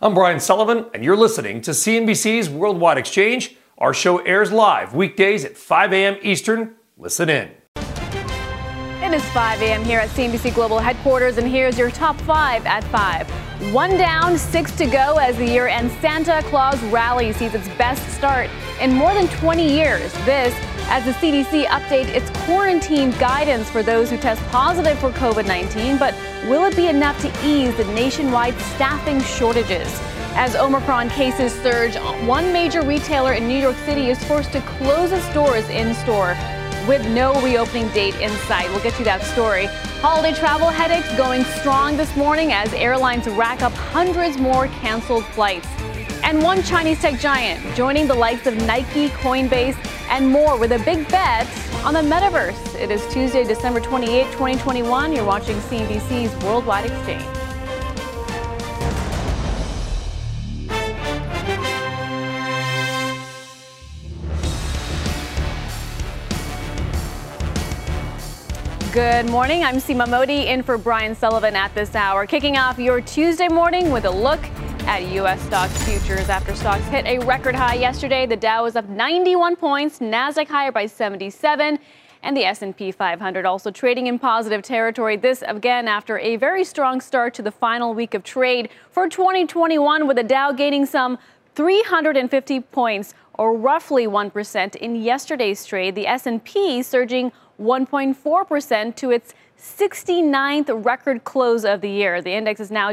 I'm Brian Sullivan, and you're listening to CNBC's Worldwide Exchange. Our show airs live weekdays at 5 a.m. Eastern. Listen in. It is 5 a.m. here at CNBC Global Headquarters, and here's your top five at 5. One down, six to go as the year-end Santa Claus rally sees its best start in more than 20 years. This as the CDC updates its quarantine guidance for those who test positive for COVID-19, but will it be enough to ease the nationwide staffing shortages? As Omicron cases surge, one major retailer in New York City is forced to close its doors in-store with no reopening date in sight. We'll get to that story. Holiday travel headaches going strong this morning as airlines rack up hundreds more canceled flights. And one Chinese tech giant joining the likes of Nike, Coinbase, and more with a big bet on the metaverse. It is Tuesday, December 28, 2021. You're watching CNBC's Worldwide Exchange. Good morning. I'm Seema Modi in for Brian Sullivan at this hour, kicking off your Tuesday morning with a look at U.S. stock futures. After stocks hit a record high yesterday, the Dow was up 91 points, Nasdaq higher by 77, and the S&P 500 also trading in positive territory. This, again, after a very strong start to the final week of trade for 2021, with the Dow gaining some 350 points, or roughly 1% in yesterday's trade. The S&P surging 1.4% to its 69th record close of the year. The index is now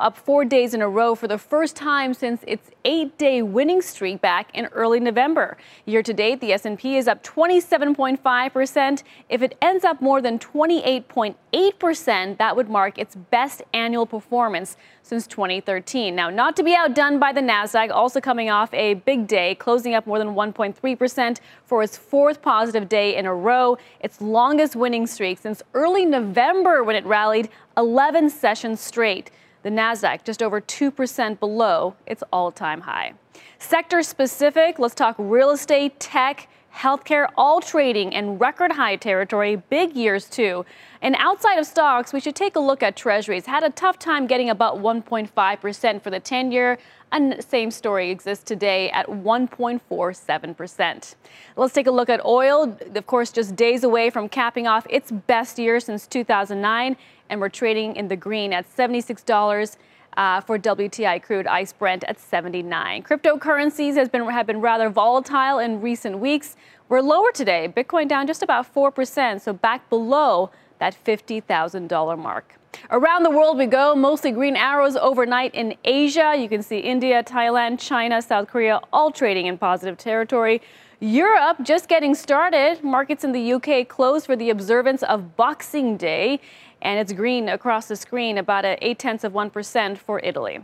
up 4 days in a row for the first time since its 8-day winning streak back in early November. Year to date, the S&P is up 27.5%. If it ends up more than 28.8%, that would mark its best annual performance since 2013. Now, not to be outdone by the Nasdaq, also coming off a big day, closing up more than 1.3% for its fourth positive day in a row, its longest winning streak since early November when it rallied 11 sessions straight. The Nasdaq just over 2% below its all-time high. Sector-specific, let's talk real estate, tech, healthcare, all trading in record-high territory, big years too. And outside of stocks, we should take a look at Treasuries. Had a tough time getting above 1.5% for the 10-year, and same story exists today at 1.47%. Let's take a look at oil, of course, just days away from capping off its best year since 2009, and we're trading in the green at $76. For WTI crude, ICE Brent at 79. Cryptocurrencies have been rather volatile in recent weeks. We're lower today. Bitcoin down just about 4%, so back below that $50,000 mark. Around the world we go, mostly green arrows overnight in Asia. You can see India, Thailand, China, South Korea, all trading in positive territory. Europe just getting started. Markets in the UK closed for the observance of Boxing Day. And it's green across the screen, about 0.8% for Italy.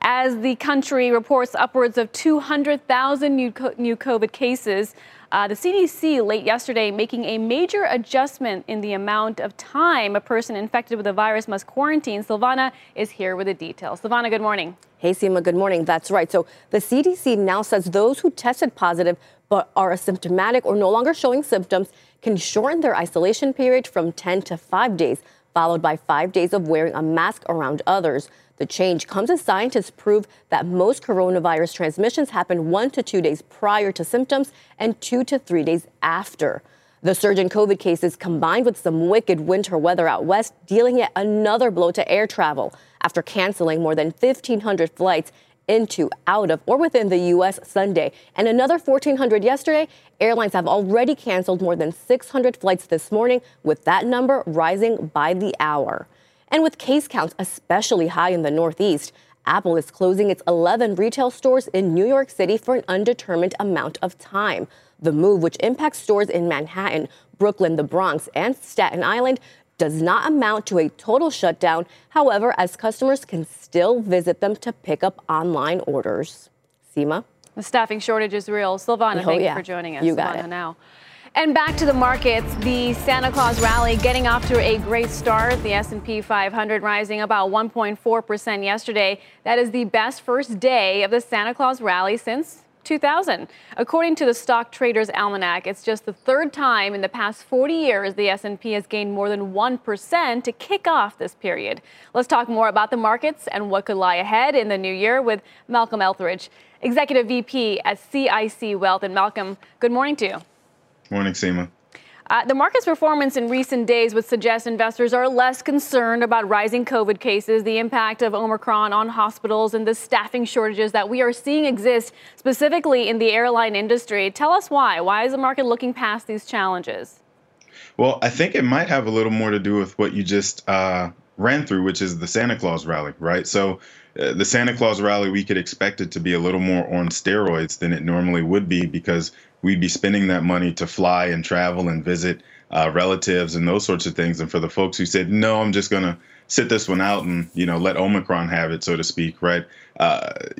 As the country reports upwards of 200,000 new COVID cases, the CDC late yesterday making a major adjustment in the amount of time a person infected with the virus must quarantine. Silvana is here with the details. Silvana, good morning. Hey, Seema, good morning. That's right. So the CDC now says those who tested positive but are asymptomatic or no longer showing symptoms can shorten their isolation period from 10 to 5 days, followed by 5 days of wearing a mask around others. The change comes as scientists prove that most coronavirus transmissions happen 1 to 2 days prior to symptoms and 2 to 3 days after. The surge in COVID cases, combined with some wicked winter weather out west, dealing yet another blow to air travel after canceling more than 1,500 flights into, out of, or within the U.S. Sunday, and another 1,400 yesterday. Airlines have already canceled more than 600 flights this morning, with that number rising by the hour. And with case counts especially high in the Northeast, Apple is closing its 11 retail stores in New York City for an undetermined amount of time. The move, which impacts stores in Manhattan, Brooklyn, the Bronx, and Staten Island, does not amount to a total shutdown, however, as customers can still visit them to pick up online orders. Seema? The staffing shortage is real. Silvana, thank you for joining us. You got Silvana it. Now. And back to the markets, the Santa Claus rally getting off to a great start. The S&P 500 rising about 1.4% yesterday. That is the best first day of the Santa Claus rally since 2000. According to the Stock Traders Almanac, it's just the third time in the past 40 years the S&P has gained more than 1% to kick off this period. Let's talk more about the markets and what could lie ahead in the new year with Malcolm Ethridge, Executive VP at CIC Wealth. And Malcolm, good morning to you. Morning, Seema. The market's performance in recent days would suggest investors are less concerned about rising COVID cases, the impact of Omicron on hospitals, and the staffing shortages that we are seeing exist specifically in the airline industry. Tell us why. Why is the market looking past these challenges? Well, I think it might have a little more to do with what you just ran through, which is the Santa Claus rally, right? So the Santa Claus rally, we could expect it to be a little more on steroids than it normally would be because we'd be spending that money to fly and travel and visit relatives and those sorts of things. And for the folks who said, no, I'm just going to sit this one out and, you know, let Omicron have it, so to speak, right?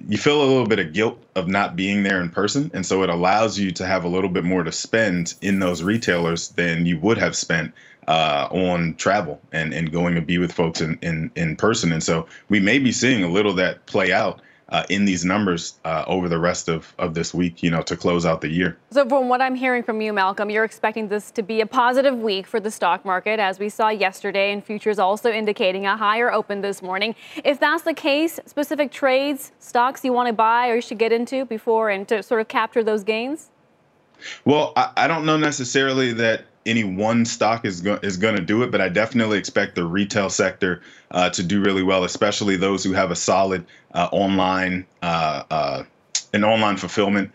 You feel a little bit of guilt of not being there in person. And so it allows you to have a little bit more to spend in those retailers than you would have spent on travel and going to be with folks in person. And so we may be seeing a little of that play out in these numbers over the rest of this week, you know, to close out the year. So from what I'm hearing from you, Malcolm, you're expecting this to be a positive week for the stock market, as we saw yesterday, and futures also indicating a higher open this morning. If that's the case, specific trades, stocks you want to buy or you should get into before and to sort of capture those gains? Well, I don't know necessarily that any one stock is going to do it, but I definitely expect the retail sector to do really well, especially those who have a solid online fulfillment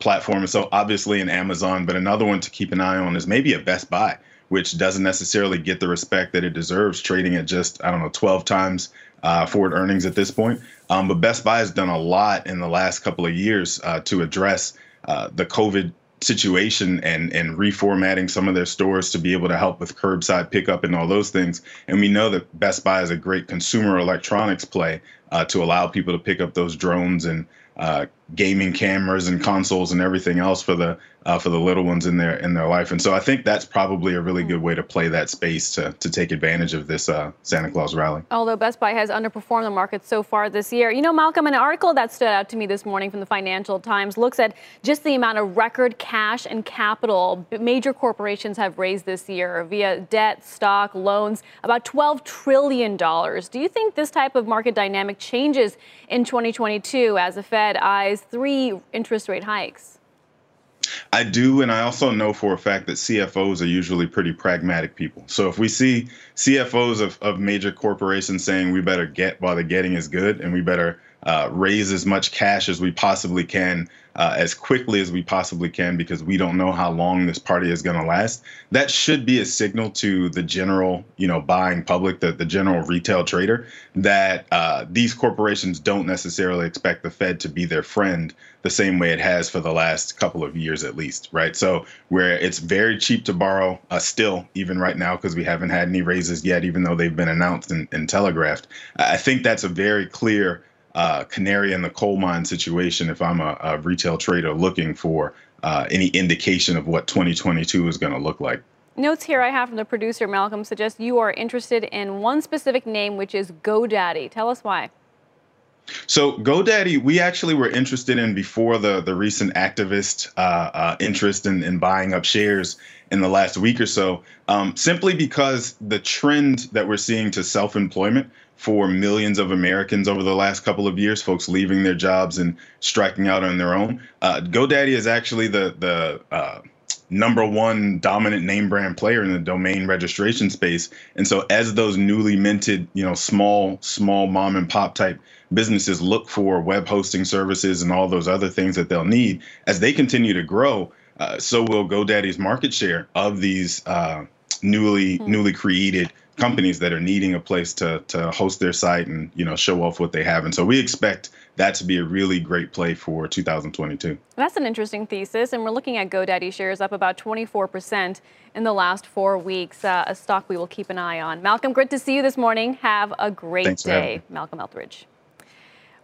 platform. And so obviously in Amazon, but another one to keep an eye on is maybe a Best Buy, which doesn't necessarily get the respect that it deserves, trading at just, I don't know, 12 times forward earnings at this point. But Best Buy has done a lot in the last couple of years to address the COVID situation and reformatting some of their stores to be able to help with curbside pickup and all those things. And we know that Best Buy is a great consumer electronics play to allow people to pick up those drones and gaming cameras and consoles and everything else for the little ones in their life. And so I think that's probably a really good way to play that space to take advantage of this Santa Claus rally. Although Best Buy has underperformed the market so far this year. You know, Malcolm, an article that stood out to me this morning from the Financial Times looks at just the amount of record cash and capital major corporations have raised this year via debt, stock, loans, about $12 trillion. Do you think this type of market dynamic changes in 2022 as the Fed eyes 3 interest rate hikes? I do, and I also know for a fact that CFOs are usually pretty pragmatic people. So if we see CFOs of major corporations saying we better get while the getting is good and we better raise as much cash as we possibly can as quickly as we possibly can because we don't know how long this party is going to last, that should be a signal to the general, you know, buying public, the general retail trader, that these corporations don't necessarily expect the Fed to be their friend the same way it has for the last couple of years at least, right? So where it's very cheap to borrow still, even right now, because we haven't had any raises yet, even though they've been announced and telegraphed. I think that's a very clear canary in the coal mine situation if I'm a retail trader looking for any indication of what 2022 is going to look like. Notes here I have from the producer, Malcolm, suggest you are interested in one specific name, which is GoDaddy. Tell us why. So GoDaddy, we actually were interested in before the recent activist interest in buying up shares in the last week or so, simply because the trend that we're seeing to self-employment for millions of Americans over the last couple of years, folks leaving their jobs and striking out on their own. GoDaddy is actually the #1 dominant name brand player in the domain registration space. And so as those newly minted, you know, small mom and pop type businesses look for web hosting services and all those other things that they'll need, as they continue to grow, so will GoDaddy's market share of these newly created companies that are needing a place to host their site and, you know, show off what they have. And so we expect that to be a really great play for 2022. That's an interesting thesis. And we're looking at GoDaddy shares up about 24% in the last 4 weeks, a stock we will keep an eye on. Malcolm, great to see you this morning. Have a great day. Malcolm Ethridge.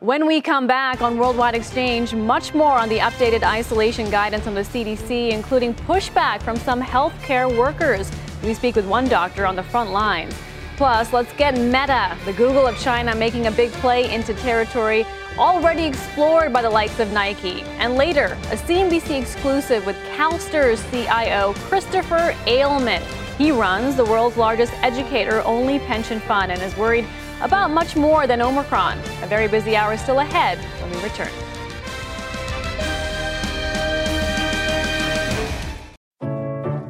When we come back on Worldwide Exchange, much more on the updated isolation guidance from the CDC, including pushback from some healthcare workers. We speak with one doctor on the front lines. Plus, let's get Meta, the Google of China, making a big play into territory already explored by the likes of Nike. And later, a CNBC exclusive with CalSTRS CIO Christopher Ailman. He runs the world's largest educator-only pension fund and is worried about much more than Omicron. A very busy hour is still ahead when we return.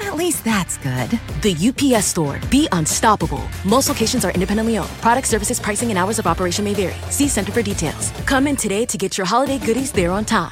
At least that's good. The UPS Store. Be unstoppable. Most locations are independently owned. Product, services, pricing, and hours of operation may vary. See Center for details. Come in today to get your holiday goodies there on time.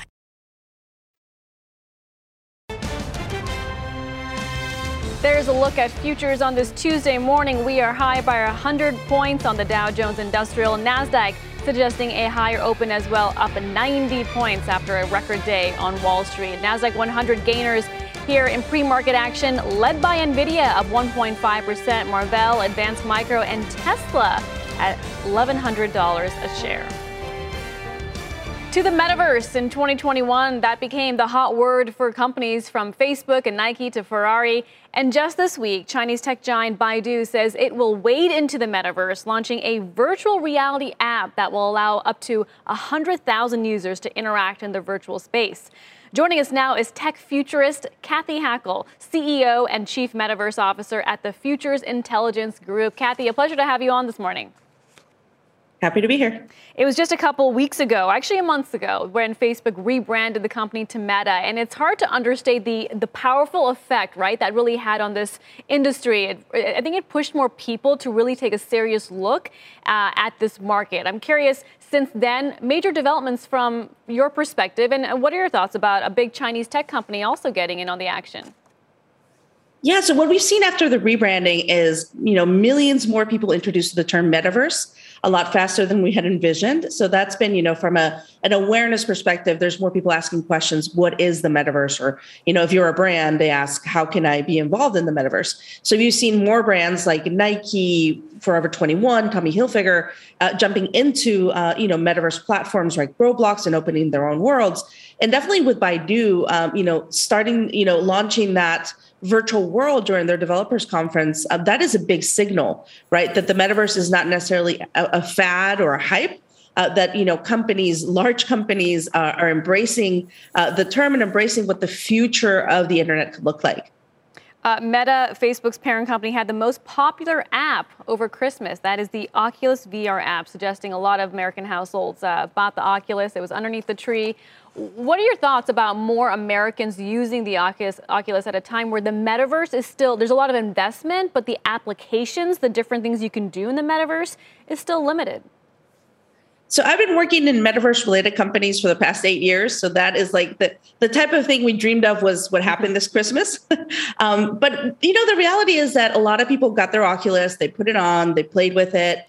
There's a look at futures on this Tuesday morning. We are high by 100 points on the Dow Jones Industrial, Nasdaq, suggesting a higher open as well, up 90 points after a record day on Wall Street. Nasdaq 100 gainers here in pre-market action, led by Nvidia up 1.5%, Marvell, Advanced Micro, and Tesla at $1,100 a share. To the metaverse in 2021, that became the hot word for companies from Facebook and Nike to Ferrari. And just this week, Chinese tech giant Baidu says it will wade into the metaverse, launching a virtual reality app that will allow up to 100,000 users to interact in the virtual space. Joining us now is tech futurist Cathy Hackl, CEO and Chief Metaverse Officer at the Futures Intelligence Group. Cathy, a pleasure to have you on this morning. Happy to be here. It was just a couple weeks ago, actually a month ago, when Facebook rebranded the company to Meta. And it's hard to understate the powerful effect, right, that really had on this industry. I think it pushed more people to really take a serious look at this market. I'm curious, since then, major developments from your perspective, and what are your thoughts about a big Chinese tech company also getting in on the action? Yeah, so what we've seen after the rebranding is, millions more people introduced to the term metaverse a lot faster than we had envisioned. So that's been, from an awareness perspective, there's more people asking questions. What is the metaverse? Or, if you're a brand, they ask, how can I be involved in the metaverse? So you've seen more brands like Nike, Forever 21, Tommy Hilfiger, jumping into, metaverse platforms like Roblox and opening their own worlds. And definitely with Baidu, starting, launching that virtual world during their developers conference, that is a big signal, right? That the metaverse is not necessarily a fad or a hype, that, large companies are embracing the term and embracing what the future of the internet could look like. Meta, Facebook's parent company, had the most popular app over Christmas. That is the Oculus VR app, suggesting a lot of American households bought the Oculus. It was underneath the tree. What are your thoughts about more Americans using the Oculus at a time where the metaverse is still, there's a lot of investment, but the applications, the different things you can do in the metaverse is still limited? So I've been working in metaverse-related companies for the past 8 years. So that is like the type of thing we dreamed of was what happened this Christmas. But, the reality is that a lot of people got their Oculus, they put it on, they played with it.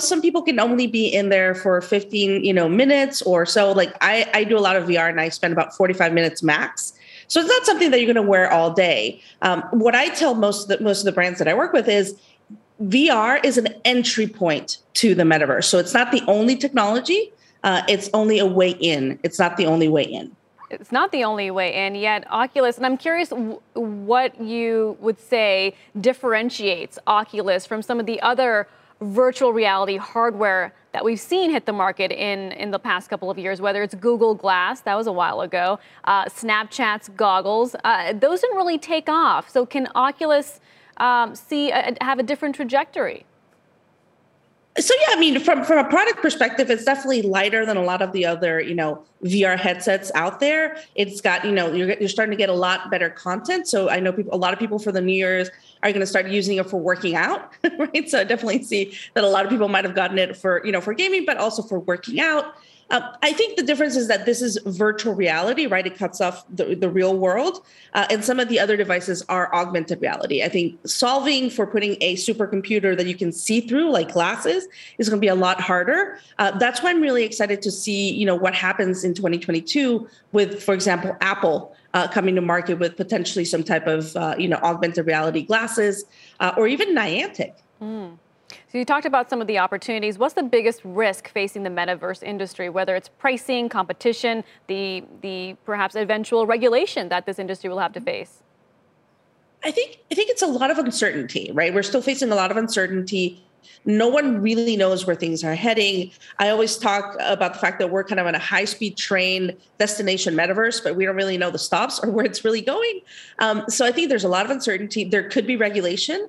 Some people can only be in there for 15, minutes or so. Like I do a lot of VR and I spend about 45 minutes max. So it's not something that you're going to wear all day. What I tell most of the brands that I work with is, VR is an entry point to the metaverse. So it's not the only technology. It's only a way in. It's not the only way in. It's not the only way, and yet Oculus, and I'm curious what you would say differentiates Oculus from some of the other virtual reality hardware that we've seen hit the market in the past couple of years, whether it's Google Glass, that was a while ago, Snapchat's goggles, those didn't really take off. So can Oculus have a different trajectory? So, yeah, I mean, from a product perspective, it's definitely lighter than a lot of the other, VR headsets out there. It's got, you're starting to get a lot better content. So I know a lot of people for the New Year's are going to start using it for working out, right? So I definitely see that a lot of people might have gotten it for, for gaming, but also for working out. I think the difference is that this is virtual reality, right? It cuts off the real world. And some of the other devices are augmented reality. I think solving for putting a supercomputer that you can see through, like glasses, is going to be a lot harder. That's why I'm really excited to see, what happens in 2022 with, for example, Apple coming to market with potentially some type of, augmented reality glasses or even Niantic. Mm. So you talked about some of the opportunities. What's the biggest risk facing the metaverse industry, whether it's pricing, competition, the perhaps eventual regulation that this industry will have to face? I think it's a lot of uncertainty, right? We're still facing a lot of uncertainty. No one really knows where things are heading. I always talk about the fact that we're kind of on a high-speed train destination metaverse, but we don't really know the stops or where it's really going. So I think there's a lot of uncertainty. There could be regulation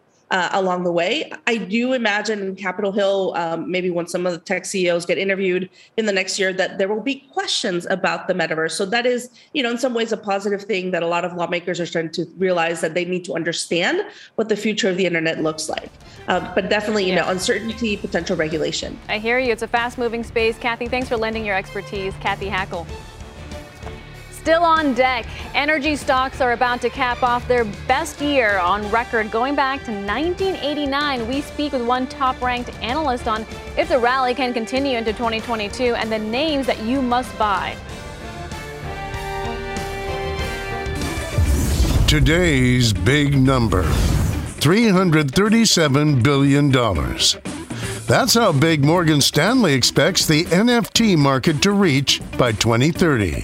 along the way. I do imagine Capitol Hill, maybe when some of the tech CEOs get interviewed in the next year, that there will be questions about the metaverse. So that is, in some ways a positive thing that a lot of lawmakers are starting to realize that they need to understand what the future of the internet looks like. But definitely, uncertainty, potential regulation. I hear you. It's a fast-moving space. Cathy, thanks for lending your expertise. Cathy Hackl. Still on deck, energy stocks are about to cap off their best year on record. Going back to 1989, we speak with one top-ranked analyst on if the rally can continue into 2022 and the names that you must buy. Today's big number, $337 billion. That's how big Morgan Stanley expects the NFT market to reach by 2030.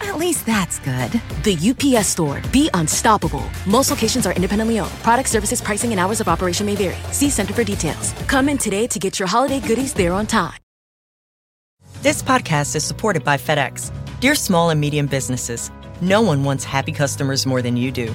At least that's good. The UPS Store. Be unstoppable. Most locations are independently owned. Product, services, pricing, and hours of operation may vary. See Center for details. Come in today to get your holiday goodies there on time. This podcast is supported by FedEx. Dear small and medium businesses, no one wants happy customers more than you do.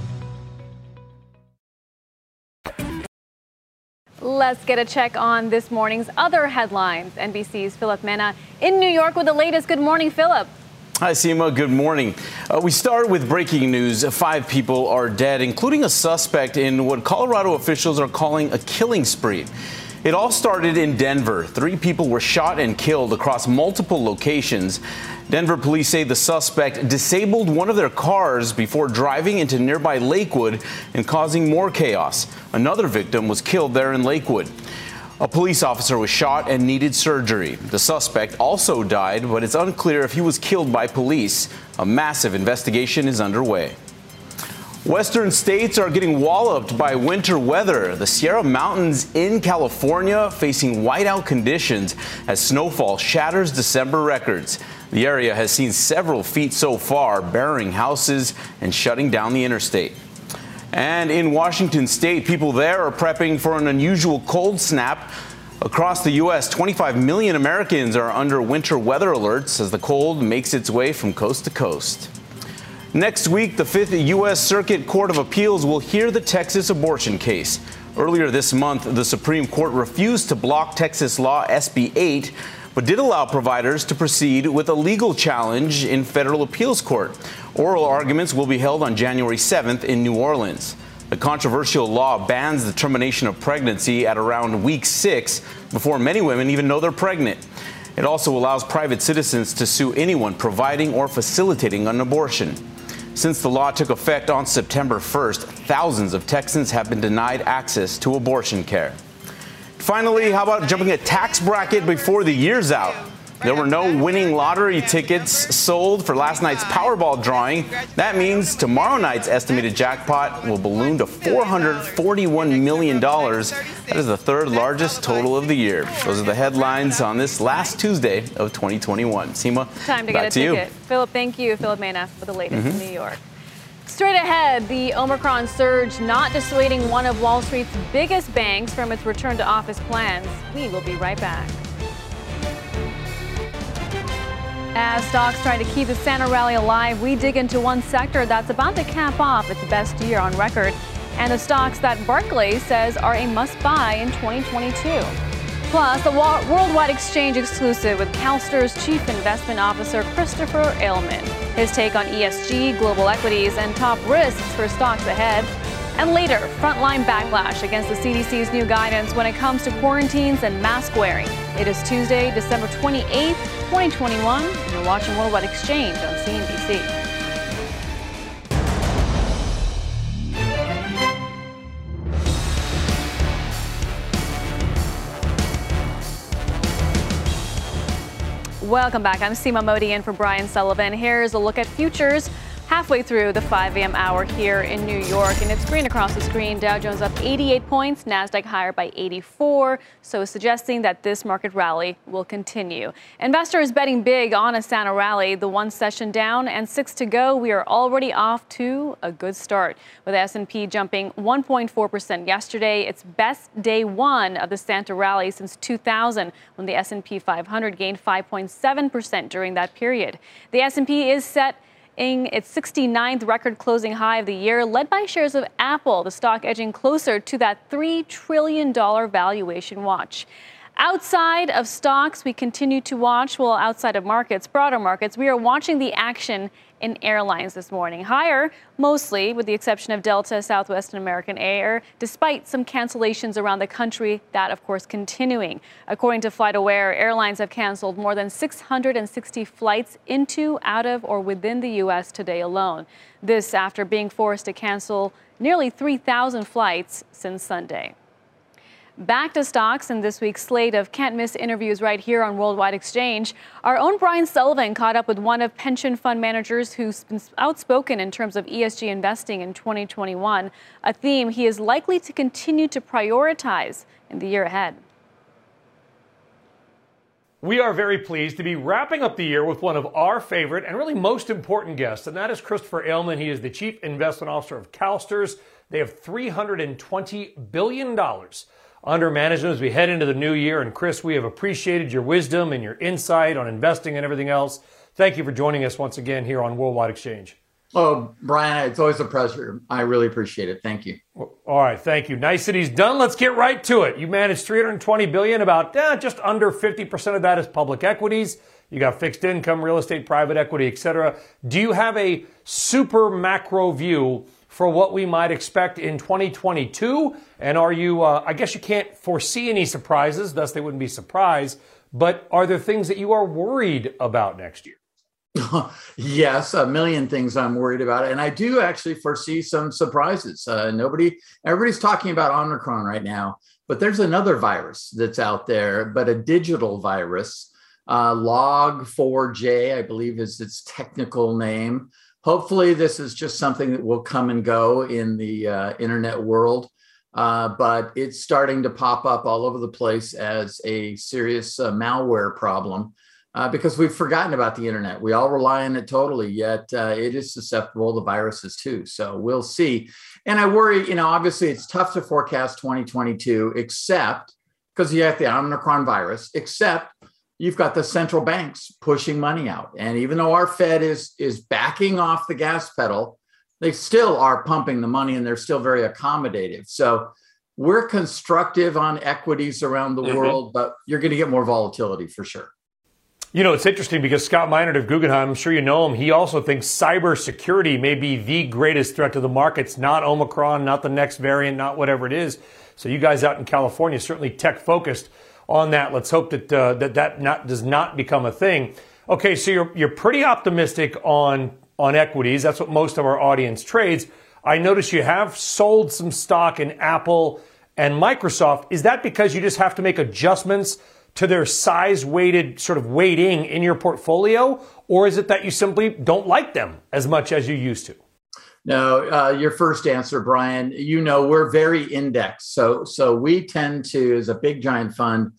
Let's get a check on this morning's other headlines. NBC's Philip Mena in New York with the latest. Good morning, Philip. Hi, Seema. Good morning. We start with breaking news. 5 people are dead, including a suspect in what Colorado officials are calling a killing spree. It all started in Denver. 3 people were shot and killed across multiple locations. Denver police say the suspect disabled one of their cars before driving into nearby Lakewood and causing more chaos. Another victim was killed there in Lakewood. A police officer was shot and needed surgery. The suspect also died, but it's unclear if he was killed by police. A massive investigation is underway. Western states are getting walloped by winter weather. The Sierra Mountains in California facing whiteout conditions as snowfall shatters December records. The area has seen several feet so far, burying houses and shutting down the interstate. And in Washington state, people there are prepping for an unusual cold snap. Across the U.S., 25 million Americans are under winter weather alerts as the cold makes its way from coast to coast. Next week, the 5th U.S. Circuit Court of Appeals will hear the Texas abortion case. Earlier this month, the Supreme Court refused to block Texas law SB 8, but did allow providers to proceed with a legal challenge in federal appeals court. Oral arguments will be held on January 7th in New Orleans. The controversial law bans the termination of pregnancy at around week 6 before many women even know they're pregnant. It also allows private citizens to sue anyone providing or facilitating an abortion. Since the law took effect on September 1st, thousands of Texans have been denied access to abortion care. Finally, how about jumping a tax bracket before the year's out? There were no winning lottery tickets sold for last night's Powerball drawing. That means tomorrow night's estimated jackpot will balloon to $441 million. That is the third largest total of the year. Those are the headlines on this last Tuesday of 2021. Seema, time to get a ticket. Philip, thank you. Philip Maynaf for the latest in New York. Straight ahead, the Omicron surge not dissuading one of Wall Street's biggest banks from its return to office plans. We will be right back. As stocks try to keep the Santa rally alive, we dig into one sector that's about to cap off its best year on record and the stocks that Barclays says are a must-buy in 2022. Plus, the Worldwide Exchange exclusive with CalSTRS Chief Investment Officer Christopher Ailman. His take on ESG, global equities, and top risks for stocks ahead. And later, frontline backlash against the CDC's new guidance when it comes to quarantines and mask wearing. It is Tuesday, December 28th, 2021, and you're watching Worldwide Exchange on CNBC. Welcome back. I'm Seema Modi in for Brian Sullivan. Here's a look at futures halfway through the 5 a.m. hour here in New York. And it's green across the screen. Dow Jones up 88 points. Nasdaq higher by 84. So suggesting that this market rally will continue. Investors betting big on a Santa rally. The one session down and 6 to go. We are already off to a good start. With S&P jumping 1.4% yesterday. It's best day one of the Santa rally since 2000 when the S&P 500 gained 5.7% during that period. The S&P is set its 69th record closing high of the year, led by shares of Apple, the stock edging closer to that $3 trillion valuation watch. Outside of stocks, we continue to watch, well, outside of markets, broader markets, we are watching the action in airlines this morning. Higher, mostly, with the exception of Delta, Southwest, and American Air, despite some cancellations around the country, that, of course, continuing. According to FlightAware, airlines have canceled more than 660 flights into, out of, or within the U.S. today alone. This after being forced to cancel nearly 3,000 flights since Sunday. Back to stocks in this week's slate of can't-miss interviews right here on Worldwide Exchange. Our own Brian Sullivan caught up with one of pension fund managers who's been outspoken in terms of ESG investing in 2021, a theme he is likely to continue to prioritize in the year ahead. We are very pleased to be wrapping up the year with one of our favorite and really most important guests, and that is Christopher Ailman. He is the Chief Investment Officer of CalSTRS. They have $320 billion. Under management as we head into the new year. And Chris, we have appreciated your wisdom and your insight on investing and everything else. Thank you for joining us once again here on Worldwide Exchange. Oh, Brian, it's always a pleasure. I really appreciate it. Thank you. All right. Thank you. Niceties done. Let's get right to it. You manage $320 billion, about just under 50% of that is public equities. You got fixed income, real estate, private equity, et cetera. Do you have a super macro view for what we might expect in 2022? And are you, I guess you can't foresee any surprises, thus they wouldn't be surprised, but are there things that you are worried about next year? Yes, a million things I'm worried about. And I do actually foresee some surprises. Everybody's talking about Omicron right now, but there's another virus that's out there, but a digital virus, Log4j, I believe is its technical name. Hopefully, this is just something that will come and go in the internet world, but it's starting to pop up all over the place as a serious malware problem because we've forgotten about the internet. We all rely on it totally, yet it is susceptible to viruses too. So we'll see. And I worry, obviously it's tough to forecast 2022, except because you have the Omicron virus, except you've got the central banks pushing money out. And even though our Fed is backing off the gas pedal, they still are pumping the money and they're still very accommodative. So we're constructive on equities around the world, but you're going to get more volatility for sure. You know, it's interesting because Scott Minard of Guggenheim, I'm sure you know him, he also thinks cybersecurity may be the greatest threat to the markets, not Omicron, not the next variant, not whatever it is. So you guys out in California, certainly tech-focused on that. Let's hope that that does not become a thing. Okay, so you're pretty optimistic on equities. That's what most of our audience trades. I notice you have sold some stock in Apple and Microsoft. Is that because you just have to make adjustments to their size-weighted sort of weighting in your portfolio? Or is it that you simply don't like them as much as you used to? No, your first answer, Brian, you know, we're very indexed. So we tend to, as a big giant fund,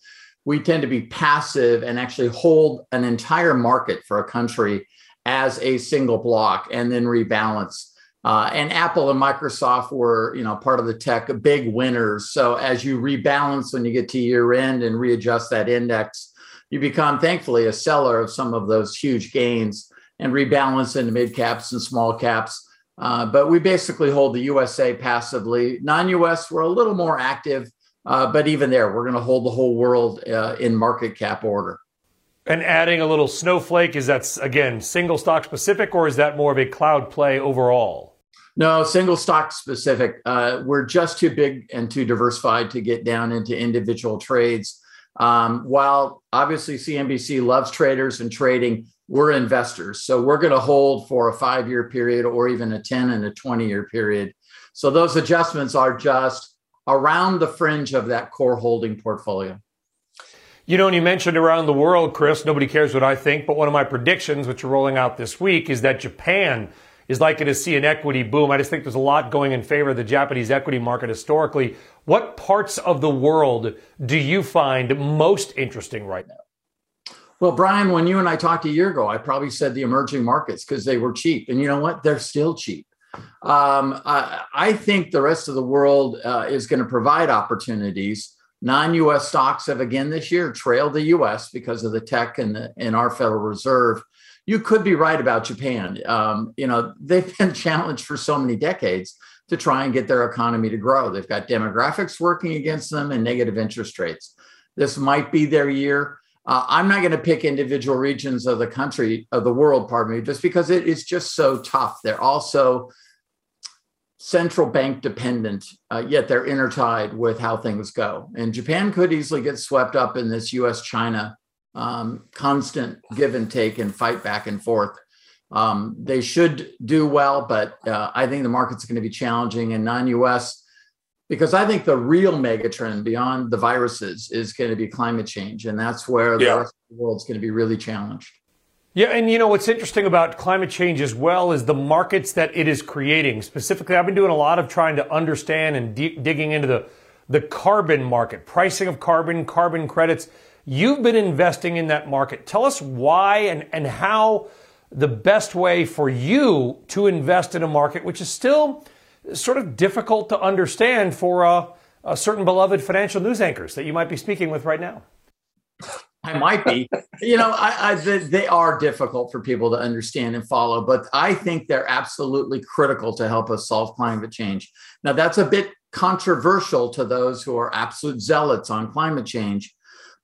we tend to be passive and actually hold an entire market for a country as a single block and then rebalance. And Apple and Microsoft were, you know, part of the tech big winners. So as you rebalance when you get to year end and readjust that index, you become thankfully a seller of some of those huge gains and rebalance into mid caps and small caps. But we basically hold the USA passively. Non-US, we're a little more active, but even there, we're going to hold the whole world in market cap order. And adding a little snowflake, is that, again, single stock specific, or is that more of a cloud play overall? No, single stock specific. We're just too big and too diversified to get down into individual trades. While obviously CNBC loves traders and trading, we're investors. So we're going to hold for a 5-year period or even a 10 and a 20-year period. So those adjustments are just around the fringe of that core holding portfolio. You know, and you mentioned around the world, Chris, nobody cares what I think, but one of my predictions, which are rolling out this week, is that Japan is likely to see an equity boom. I just think there's a lot going in favor of the Japanese equity market historically. What parts of the world do you find most interesting right now? Well, Brian, when you and I talked a year ago, I probably said the emerging markets because they were cheap. And you know what? They're still cheap. I think the rest of the world is going to provide opportunities. Non-U.S. stocks have, again, this year trailed the U.S. because of the tech and our Federal Reserve. You could be right about Japan. You know, they've been challenged for so many decades to try and get their economy to grow. They've got demographics working against them and negative interest rates. This might be their year. I'm not going to pick individual regions of the country, of the world, pardon me, just because it is just so tough. They're also central bank dependent, yet they're intertied with how things go. And Japan could easily get swept up in this US-China constant give and take and fight back and forth. They should do well, but I think the market's going to be challenging and non-US because I think the real megatrend beyond the viruses is going to be climate change. And that's where the rest of the world's going to be really challenged. Yeah. And you know, what's interesting about climate change as well is the markets that it is creating. Specifically, I've been doing a lot of trying to understand and digging into the carbon market, pricing of carbon, carbon credits. You've been investing in that market. Tell us why and how the best way for you to invest in a market, which is still sort of difficult to understand for a certain beloved financial news anchors that you might be speaking with right now. I might be. You know, they are difficult for people to understand and follow, but I think they're absolutely critical to help us solve climate change. Now, that's a bit controversial to those who are absolute zealots on climate change.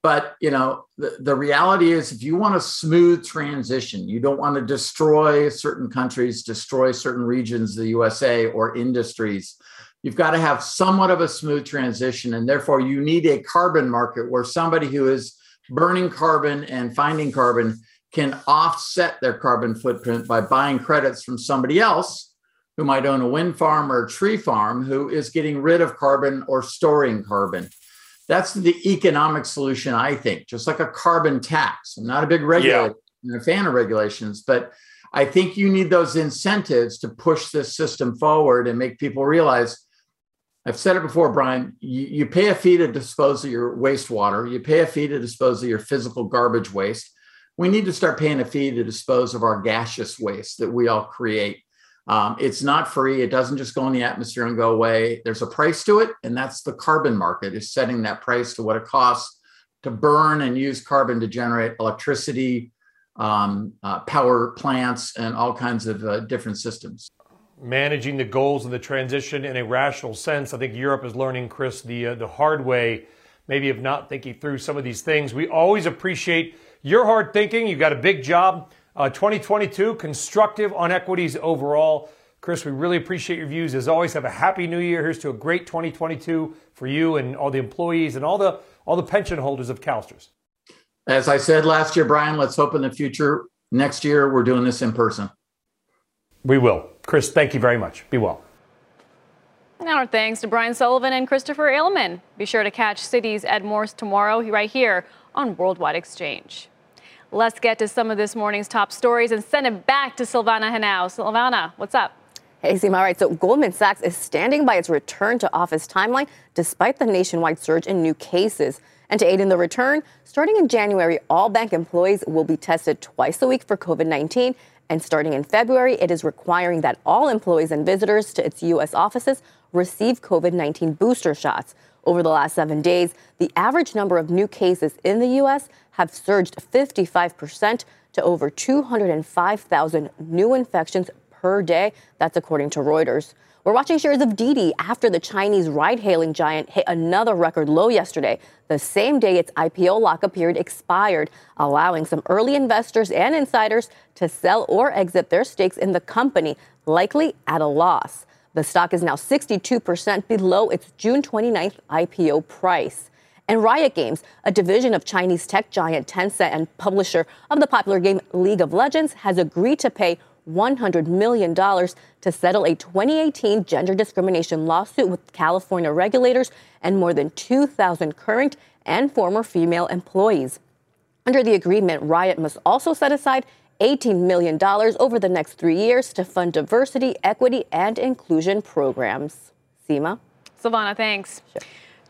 But, you know, the reality is if you want a smooth transition, you don't want to destroy certain countries, destroy certain regions of the USA or industries. You've got to have somewhat of a smooth transition. And therefore, you need a carbon market where somebody who is burning carbon and finding carbon can offset their carbon footprint by buying credits from somebody else who might own a wind farm or a tree farm who is getting rid of carbon or storing carbon. That's the economic solution, I think, just like a carbon tax. I'm not a big regulator and a fan of regulations, but I think you need those incentives to push this system forward and make people realize, I've said it before, Brian, you pay a fee to dispose of your wastewater. You pay a fee to dispose of your physical garbage waste. We need to start paying a fee to dispose of our gaseous waste that we all create. It's not free. It doesn't just go in the atmosphere and go away. There's a price to it. And that's the carbon market is setting that price to what it costs to burn and use carbon to generate electricity, power plants, and all kinds of different systems. Managing the goals of the transition in a rational sense. I think Europe is learning, Chris, the hard way, maybe of not thinking through some of these things. We always appreciate You're hard thinking. You've got a big job. 2022, constructive on equities overall. Chris, we really appreciate your views. As always, have a happy new year. Here's to a great 2022 for you and all the employees and all the pension holders of CalSTRS. As I said last year, Brian, let's hope in the future, next year, we're doing this in person. We will. Chris, thank you very much. Be well. And our thanks to Brian Sullivan and Christopher Ailman. Be sure to catch Cities Ed Morse tomorrow right here on Worldwide Exchange. Let's get to some of this morning's top stories and send it back to Silvana Hanau. Silvana, what's up? Hey, Seema. All right, so Goldman Sachs is standing by its return to office timeline despite the nationwide surge in new cases. And to aid in the return, starting in January, all bank employees will be tested twice a week for COVID-19. And starting in February, it is requiring that all employees and visitors to its U.S. offices receive COVID-19 booster shots. Over the last 7 days, the average number of new cases in the U.S. have surged 55% to over 205,000 new infections per day. That's according to Reuters. We're watching shares of Didi after the Chinese ride-hailing giant hit another record low yesterday, the same day its IPO lockup period expired, allowing some early investors and insiders to sell or exit their stakes in the company, likely at a loss. The stock is now 62% below its June 29th IPO price. And Riot Games, a division of Chinese tech giant Tencent and publisher of the popular game League of Legends, has agreed to pay $100 million to settle a 2018 gender discrimination lawsuit with California regulators and more than 2,000 current and former female employees. Under the agreement, Riot must also set aside $18 million over the next 3 years to fund diversity, equity, and inclusion programs. Seema? Silvana, thanks. Sure.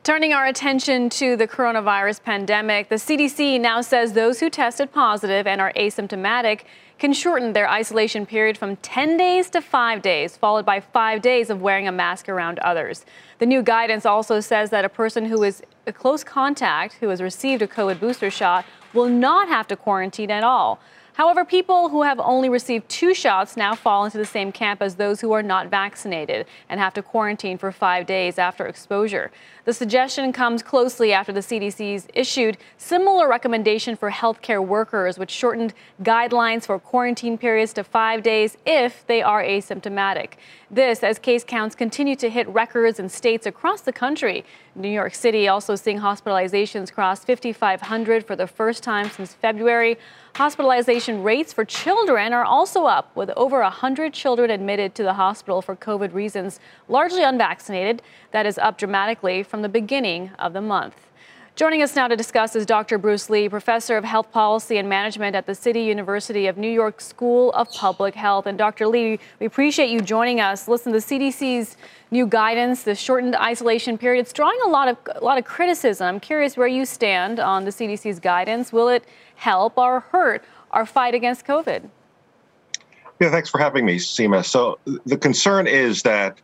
Turning our attention to the coronavirus pandemic, the CDC now says those who tested positive and are asymptomatic can shorten their isolation period from 10 days to 5 days, followed by 5 days of wearing a mask around others. The new guidance also says that a person who is a close contact who has received a COVID booster shot will not have to quarantine at all. However, people who have only received 2 shots now fall into the same camp as those who are not vaccinated and have to quarantine for 5 days after exposure. The suggestion comes closely after the CDC's issued similar recommendation for healthcare workers, which shortened guidelines for quarantine periods to 5 days if they are asymptomatic. This as case counts continue to hit records in states across the country. New York City also seeing hospitalizations cross 5,500 for the first time since February. Hospitalization rates for children are also up, with over 100 children admitted to the hospital for COVID reasons, largely unvaccinated. That is up dramatically from the beginning of the month. Joining us now to discuss is Dr. Bruce Lee, professor of health policy and management at the City University of New York School of Public Health. And Dr. Lee, we appreciate you joining us. Listen, the CDC's new guidance, the shortened isolation period, it's drawing a lot of criticism. I'm curious where you stand on the CDC's guidance. Will it help or hurt our fight against COVID? Yeah, thanks for having me, Seema. So the concern is that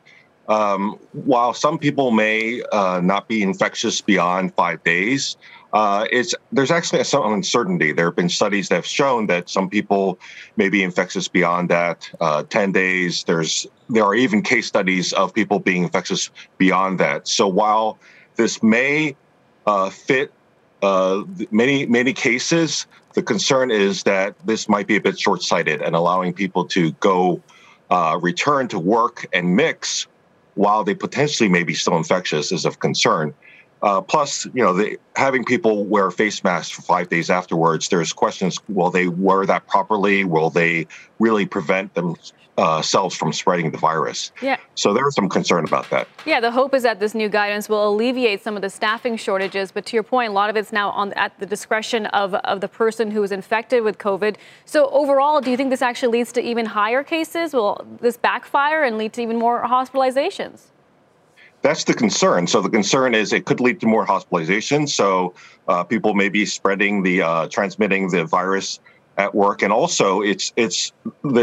while some people may not be infectious beyond 5 days, there's actually some uncertainty. There have been studies that have shown that some people may be infectious beyond that 10 days. There are even case studies of people being infectious beyond that. So while this may fit many cases, the concern is that this might be a bit short-sighted and allowing people to go return to work and mix while they potentially may be still infectious is of concern. Plus, having people wear face masks for 5 days afterwards, there's questions, will they wear that properly? Will they really prevent themselves from spreading the virus? Yeah. So there's some concern about that. Yeah, the hope is that this new guidance will alleviate some of the staffing shortages. But to your point, a lot of it's now at the discretion of the person who is infected with COVID. So overall, do you think this actually leads to even higher cases? Will this backfire and lead to even more hospitalizations? That's the concern. So the concern is it could lead to more hospitalizations. So people may be transmitting the virus at work. And also the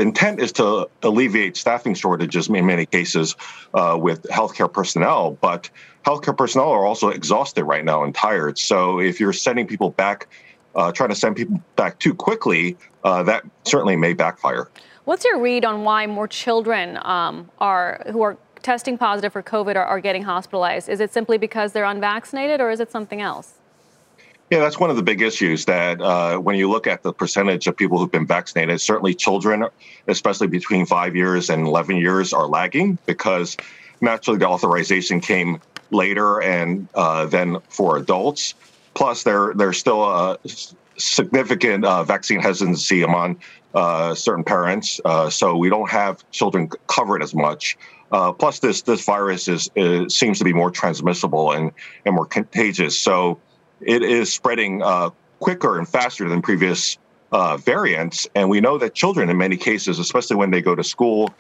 intent is to alleviate staffing shortages in many cases with healthcare personnel. But healthcare personnel are also exhausted right now and tired. So if you're sending people back, trying to send people back too quickly, that certainly may backfire. What's your read on why more children who are testing positive for COVID are getting hospitalized? Is it simply because they're unvaccinated, or is it something else? Yeah, that's one of the big issues that when you look at the percentage of people who've been vaccinated, certainly children, especially between 5 years and 11 years, are lagging because naturally the authorization came later and then for adults. Plus, there's still a significant vaccine hesitancy among certain parents, so we don't have children covered as much. Plus, this virus seems to be more transmissible and more contagious. So it is spreading quicker and faster than previous variants. And we know that children, in many cases, especially when they go to school,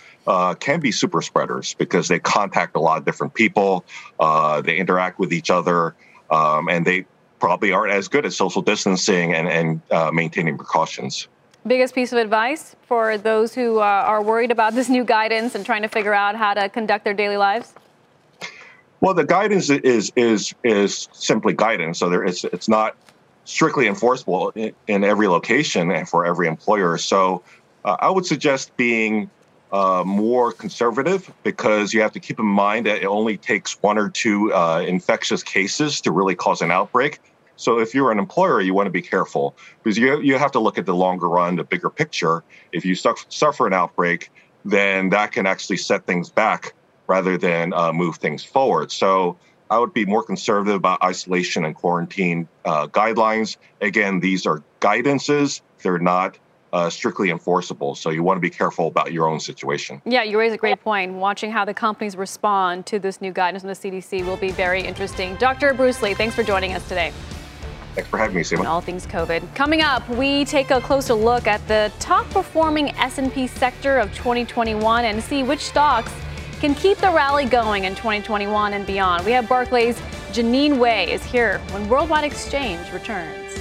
can be super spreaders because they contact a lot of different people. They interact with each other, and they probably aren't as good at social distancing and maintaining precautions. Biggest piece of advice for those who are worried about this new guidance and trying to figure out how to conduct their daily lives? Well, the guidance is simply guidance, so it's not strictly enforceable in every location and for every employer. So I would suggest being more conservative because you have to keep in mind that it only takes one or two infectious cases to really cause an outbreak. So if you're an employer, you want to be careful because you have to look at the longer run, the bigger picture. If you suffer an outbreak, then that can actually set things back rather than move things forward. So I would be more conservative about isolation and quarantine guidelines. Again, these are guidances. They're not strictly enforceable. So you want to be careful about your own situation. Yeah, you raise a great point. Watching how the companies respond to this new guidance from the CDC will be very interesting. Dr. Bruce Lee, thanks for joining us today. Thanks for having me, Seema. All things COVID. Coming up, we take a closer look at the top-performing S&P sector of 2021 and see which stocks can keep the rally going in 2021 and beyond. We have Barclays' Jeanine Wai is here when Worldwide Exchange returns.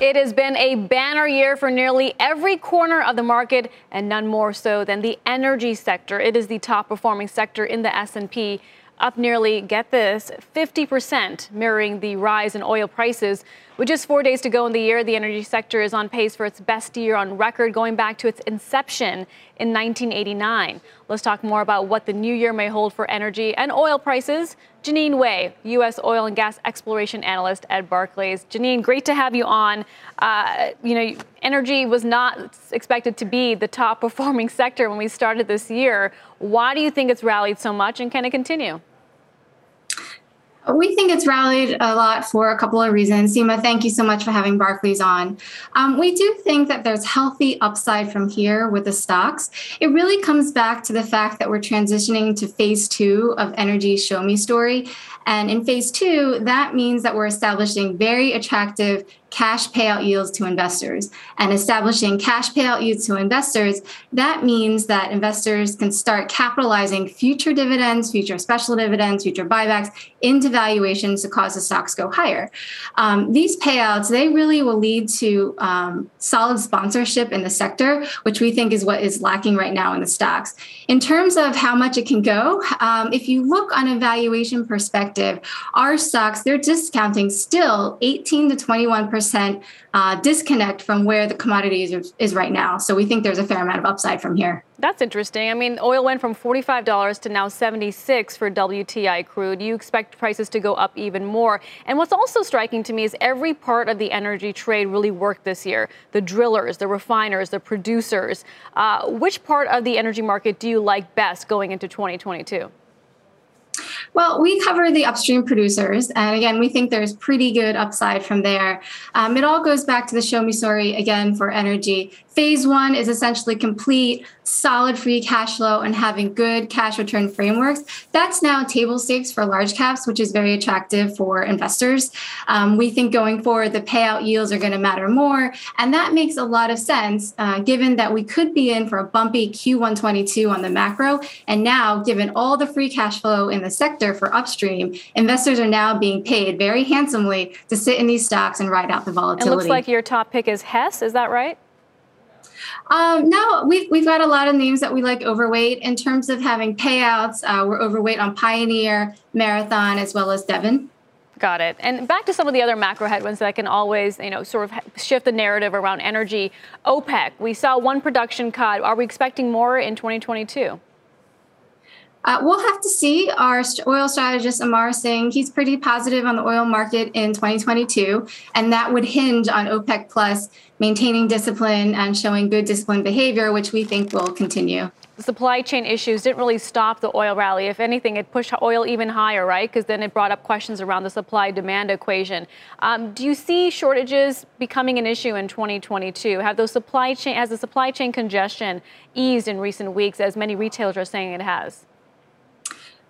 It has been a banner year for nearly every corner of the market, and none more so than the energy sector. It is the top-performing sector in the S&P. Up nearly, get this, 50%, mirroring the rise in oil prices. With just 4 days to go in the year, the energy sector is on pace for its best year on record, going back to its inception in 1989. Let's talk more about what the new year may hold for energy and oil prices. Jeanine Wai, U.S. oil and gas exploration analyst at Barclays. Jeanine, great to have you on. Energy was not expected to be the top performing sector when we started this year. Why do you think it's rallied so much, and can it continue? We think it's rallied a lot for a couple of reasons. Seema, thank you so much for having Barclays on. We do think that there's healthy upside from here with the stocks. It really comes back to the fact that we're transitioning to phase 2 of energy's show me story. And in phase 2, that means that we're establishing very attractive cash payout yields to investors. And establishing cash payout yields to investors, that means that investors can start capitalizing future dividends, future special dividends, future buybacks into valuations to cause the stocks go higher. These payouts, they really will lead to solid sponsorship in the sector, which we think is what is lacking right now in the stocks. In terms of how much it can go, if you look on a valuation perspective, our stocks, they're discounting still 18 to 21%. Disconnect from where the commodities is right now. So we think there's a fair amount of upside from here. That's interesting. I mean, oil went from $45 to now $76 for WTI crude. You expect prices to go up even more. And what's also striking to me is every part of the energy trade really worked this year. The drillers, the refiners, the producers. Which part of the energy market do you like best going into 2022? Well, we cover the upstream producers. And again, we think there's pretty good upside from there. It all goes back to the show me story again for energy. Phase 1 is essentially complete, solid free cash flow and having good cash return frameworks. That's now table stakes for large caps, which is very attractive for investors. We think going forward, the payout yields are going to matter more. And that makes a lot of sense, given that we could be in for a bumpy Q1 22 on the macro. And now, given all the free cash flow in the sector for upstream, investors are now being paid very handsomely to sit in these stocks and ride out the volatility. It looks like your top pick is Hess. Is that right? No, we've got a lot of names that we like overweight. In terms of having payouts, we're overweight on Pioneer, Marathon, as well as Devon. Got it. And back to some of the other macro headwinds that can always, sort of shift the narrative around energy. OPEC, we saw one production cut. Are we expecting more in 2022? We'll have to see. Our oil strategist, Amar Singh, he's pretty positive on the oil market in 2022, and that would hinge on OPEC Plus maintaining discipline and showing good disciplined behavior, which we think will continue. The supply chain issues didn't really stop the oil rally. If anything, it pushed oil even higher, right? Because then it brought up questions around the supply-demand equation. Do you see shortages becoming an issue in 2022? Has the supply chain congestion eased in recent weeks, as many retailers are saying it has?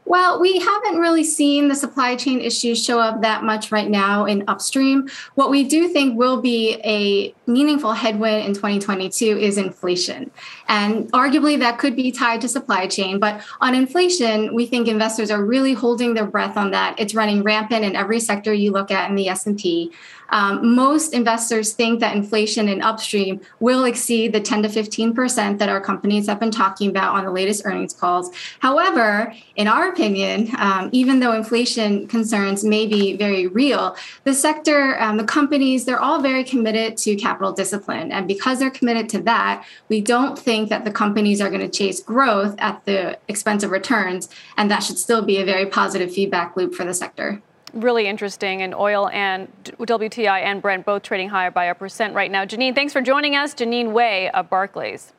Well, we haven't really seen the supply chain issues show up that much right now in upstream. What we do think will be a meaningful headwind in 2022 is inflation. And arguably that could be tied to supply chain. But on inflation, we think investors are really holding their breath on that. It's running rampant in every sector you look at in the S&P. Most investors think that inflation in upstream will exceed the 10 to 15% that our companies have been talking about on the latest earnings calls. However, in our opinion, even though inflation concerns may be very real, the sector, the companies, they're all very committed to capital discipline. And because they're committed to that, we don't think that the companies are going to chase growth at the expense of returns. And that should still be a very positive feedback loop for the sector. Really interesting. And oil and WTI and Brent both trading higher by 1% right now. Jeanine, thanks for joining us. Jeanine Wai of Barclays.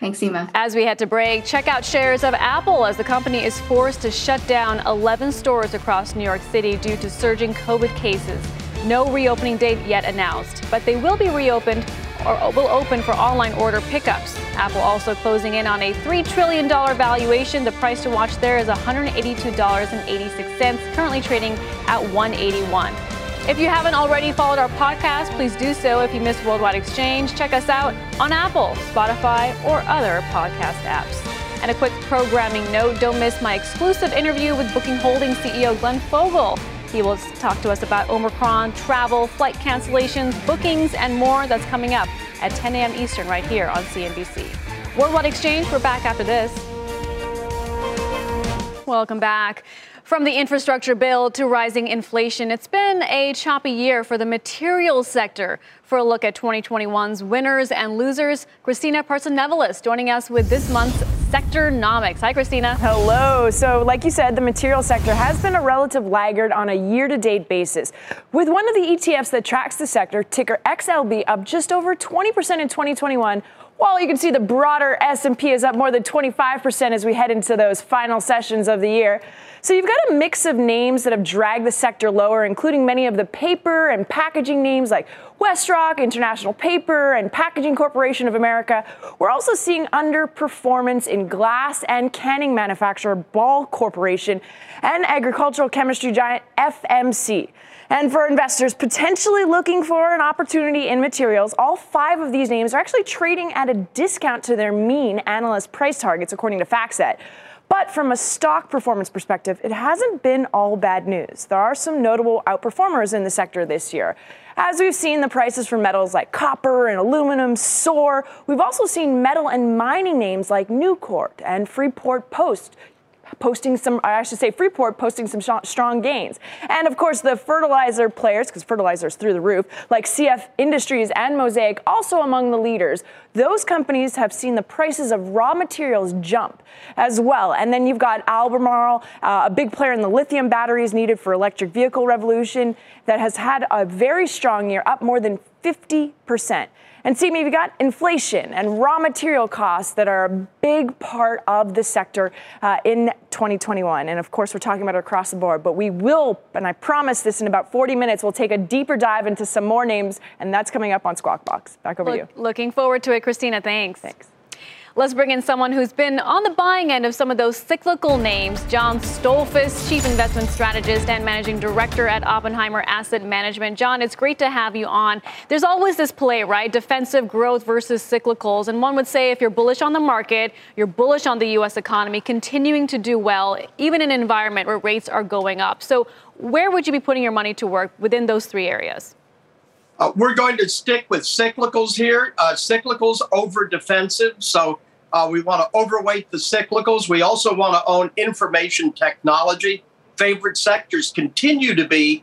Thanks, Seema. As we head to break, check out shares of Apple as the company is forced to shut down 11 stores across New York City due to surging COVID cases. No reopening date yet announced, but they will be reopened or will open for online order pickups. Apple also closing in on a $3 trillion valuation. The price to watch there is $182.86, currently trading at $181. If you haven't already followed our podcast, please do so. If you missed Worldwide Exchange, check us out on Apple, Spotify, or other podcast apps. And a quick programming note, don't miss my exclusive interview with Booking Holdings CEO Glenn Fogel. He will talk to us about Omicron, travel, flight cancellations, bookings, and more. That's coming up at 10 a.m. Eastern right here on CNBC. Worldwide Exchange, we're back after this. Welcome back. From the infrastructure bill to rising inflation, it's been a choppy year for the materials sector. For a look at 2021's winners and losers, Christina Parsonevelis joining us with this month's Sectornomics. Hi, Christina. Hello. So like you said, the materials sector has been a relative laggard on a year-to-date basis, with one of the ETFs that tracks the sector, ticker XLB, up just over 20% in 2021, while you can see the broader S&P is up more than 25% as we head into those final sessions of the year. So you've got a mix of names that have dragged the sector lower, including many of the paper and packaging names like WestRock, International Paper, and Packaging Corporation of America. We're also seeing underperformance in glass and canning manufacturer Ball Corporation and agricultural chemistry giant FMC. And for investors potentially looking for an opportunity in materials, all five of these names are actually trading at a discount to their mean analyst price targets, according to FactSet. But from a stock performance perspective, it hasn't been all bad news. There are some notable outperformers in the sector this year. As we've seen, the prices for metals like copper and aluminum soar. We've also seen metal and mining names like Newport and Freeport posting some strong gains. And of course, the fertilizer players, because fertilizer's through the roof, like CF Industries and Mosaic, also among the leaders. Those companies have seen the prices of raw materials jump as well. And then you've got Albemarle, a big player in the lithium batteries needed for electric vehicle revolution, that has had a very strong year, up more than 50%. And see, we've got inflation and raw material costs that are a big part of the sector in 2021. And of course, we're talking about it across the board, but we will, and I promise this in about 40 minutes, we'll take a deeper dive into some more names, and that's coming up on Squawk Box. Back over to you. Looking forward to it, Christina. Thanks. Thanks. Let's bring in someone who's been on the buying end of some of those cyclical names. John Stolfus, Chief Investment Strategist and Managing Director at Oppenheimer Asset Management. John, it's great to have you on. There's always this play, right? Defensive growth versus cyclicals. And one would say if you're bullish on the market, you're bullish on the U.S. economy, continuing to do well, even in an environment where rates are going up. So where would you be putting your money to work within those three areas? We're going to stick with cyclicals here. Cyclicals over defensive. So we want to overweight the cyclicals. We also want to own information technology. Favorite sectors continue to be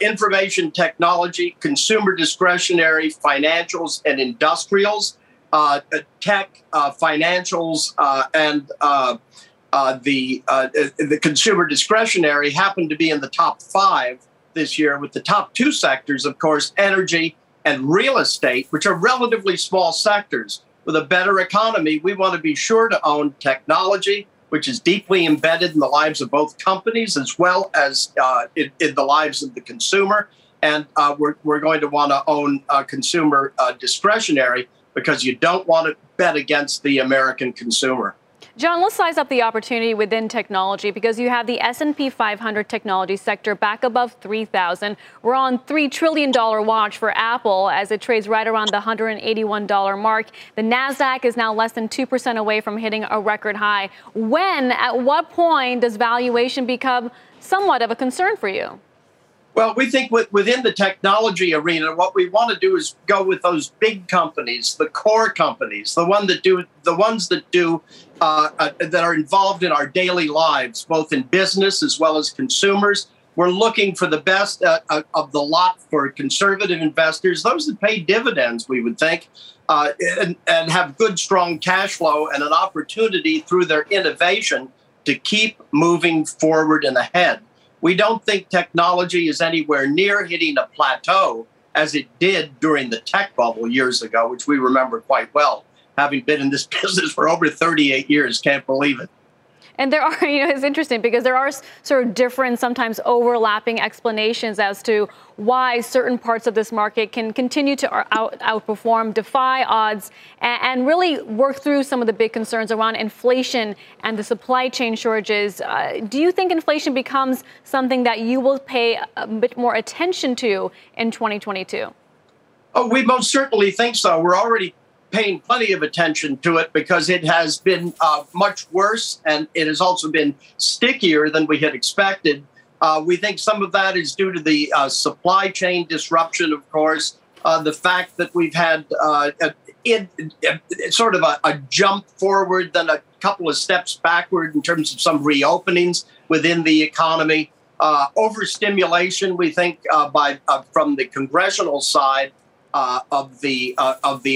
information technology, consumer discretionary, financials, and industrials, tech, financials, and the consumer discretionary happened to be in the top five this year, with the top two sectors, of course, energy and real estate, which are relatively small sectors. With a better economy, we want to be sure to own technology, which is deeply embedded in the lives of both companies as well as in the lives of the consumer. And we're going to want to own consumer discretionary, because you don't want to bet against the American consumer. John, let's size up the opportunity within technology, because you have the S&P 500 technology sector back above 3,000. We're on $3 trillion watch for Apple as it trades right around the $181 mark. The Nasdaq is now less than 2% away from hitting a record high. When, at what point does valuation become somewhat of a concern for you? Well, we think within the technology arena, what we want to do is go with those big companies, the core companies, the ones that are involved in our daily lives, both in business as well as consumers. We're looking for the best of the lot for conservative investors, those that pay dividends, we would think, and have good, strong cash flow and an opportunity through their innovation to keep moving forward and ahead. We don't think technology is anywhere near hitting a plateau as it did during the tech bubble years ago, which we remember quite well. Having been in this business for over 38 years, can't believe it. And there are, you know, it's interesting because there are sort of different, sometimes overlapping explanations as to why certain parts of this market can continue to outperform, defy odds, and really work through some of the big concerns around inflation and the supply chain shortages. Do you think inflation becomes something that you will pay a bit more attention to in 2022? Oh, we most certainly think so. We're already paying plenty of attention to it because it has been much worse, and it has also been stickier than we had expected. We think some of that is due to the supply chain disruption, of course, the fact that we've had sort of a jump forward, then a couple of steps backward in terms of some reopenings within the economy, overstimulation, we think, from the congressional side, of the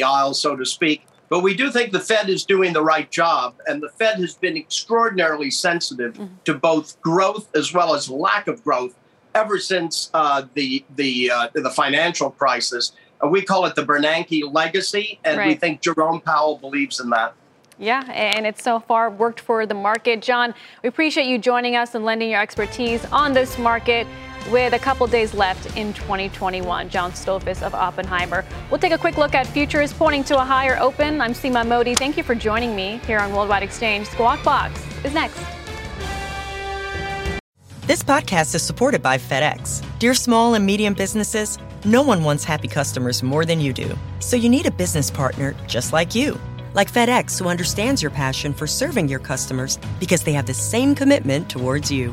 aisle, so to speak. But we do think the Fed is doing the right job, and the Fed has been extraordinarily sensitive to both growth as well as lack of growth ever since the financial crisis. We call it the Bernanke legacy, and we think Jerome Powell believes in that. Yeah, and it's so far worked for the market. John, we appreciate you joining us and lending your expertise on this market with a couple days left in 2021. John Stolfus of Oppenheimer. We'll take a quick look at futures pointing to a higher open. I'm Seema Modi. Thank you for joining me here on Worldwide Exchange. Squawk Box is next. This podcast is supported by FedEx. Dear small and medium businesses, no one wants happy customers more than you do. So you need a business partner just like you. Like FedEx, who understands your passion for serving your customers because they have the same commitment towards you.